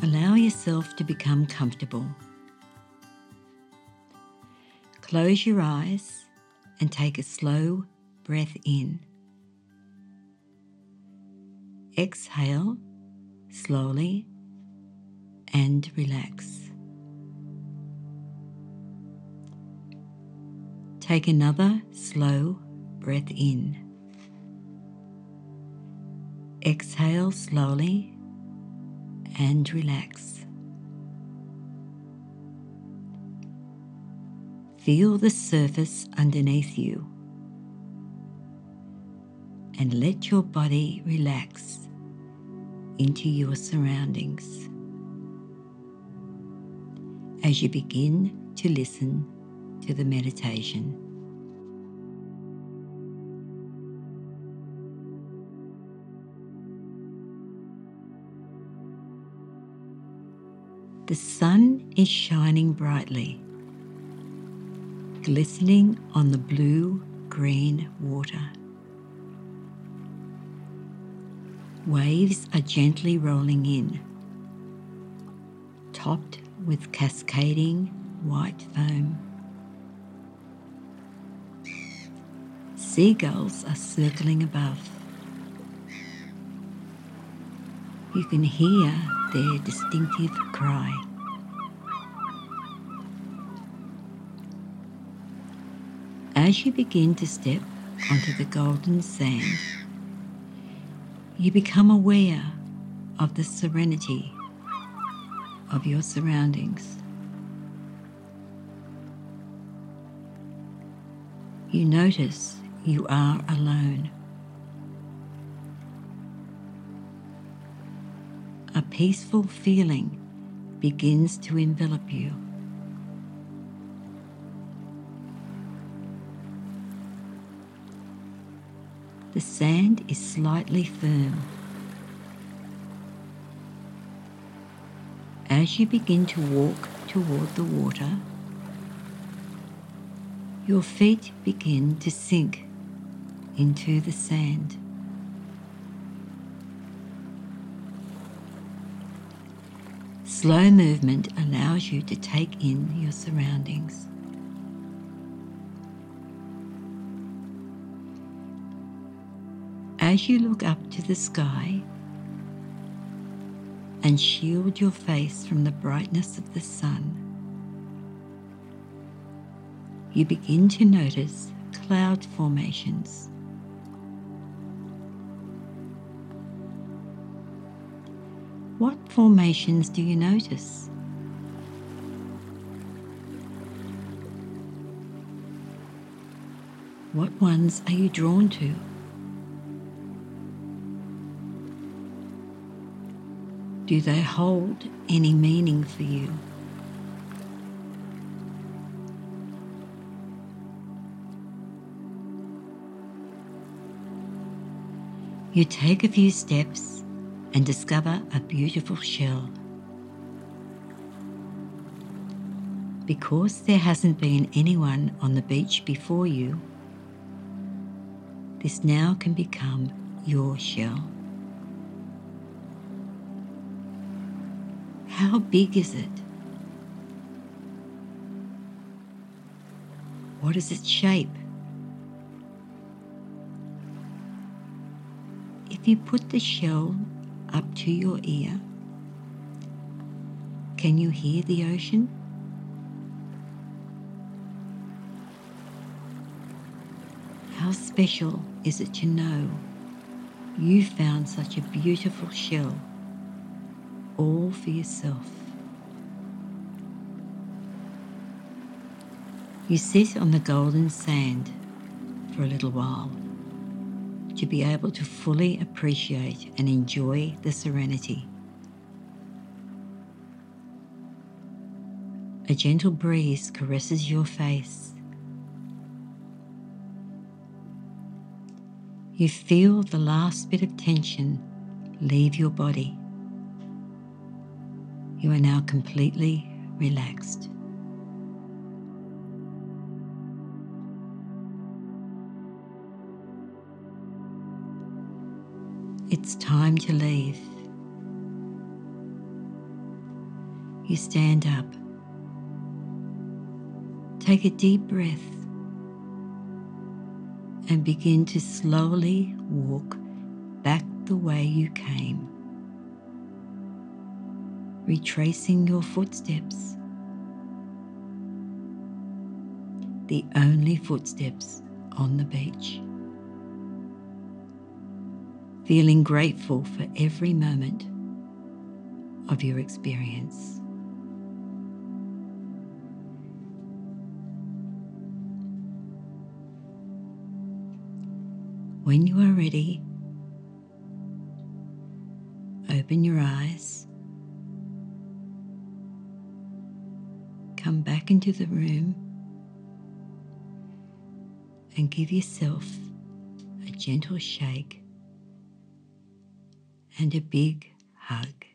Allow yourself to become comfortable. Close your eyes and take a slow breath in. Exhale slowly and relax. Take another slow breath in. Exhale slowly and relax. Feel the surface underneath you and let your body relax into your surroundings as you begin to listen to the meditation. The sun is shining brightly, glistening on the blue-green water. Waves are gently rolling in, topped with cascading white foam. Seagulls are circling above. You can hear their distinctive cry. As you begin to step onto the golden sand, you become aware of the serenity of your surroundings. You notice you are alone. A peaceful feeling begins to envelop you. The sand is slightly firm. As you begin to walk toward the water, your feet begin to sink into the sand. Slow movement allows you to take in your surroundings. As you look up to the sky and shield your face from the brightness of the sun, you begin to notice cloud formations. What formations do you notice? What ones are you drawn to? Do they hold any meaning for you? You take a few steps and discover a beautiful shell. Because there hasn't been anyone on the beach before you, this now can become your shell. How big is it? What is its shape? If you put the shell up to your ear, can you hear the ocean? How special is it to know you found such a beautiful shell all for yourself? You sit on the golden sand for a little while to be able to fully appreciate and enjoy the serenity. A gentle breeze caresses your face. You feel the last bit of tension leave your body. You are now completely relaxed. It's time to leave. you stand up. Take a deep breath and begin to slowly walk back the way you came, retracing your footsteps, the only footsteps on the beach, feeling grateful for every moment of your experience. When you are ready, open your eyes, come back into the room and give yourself a gentle shake and a big hug.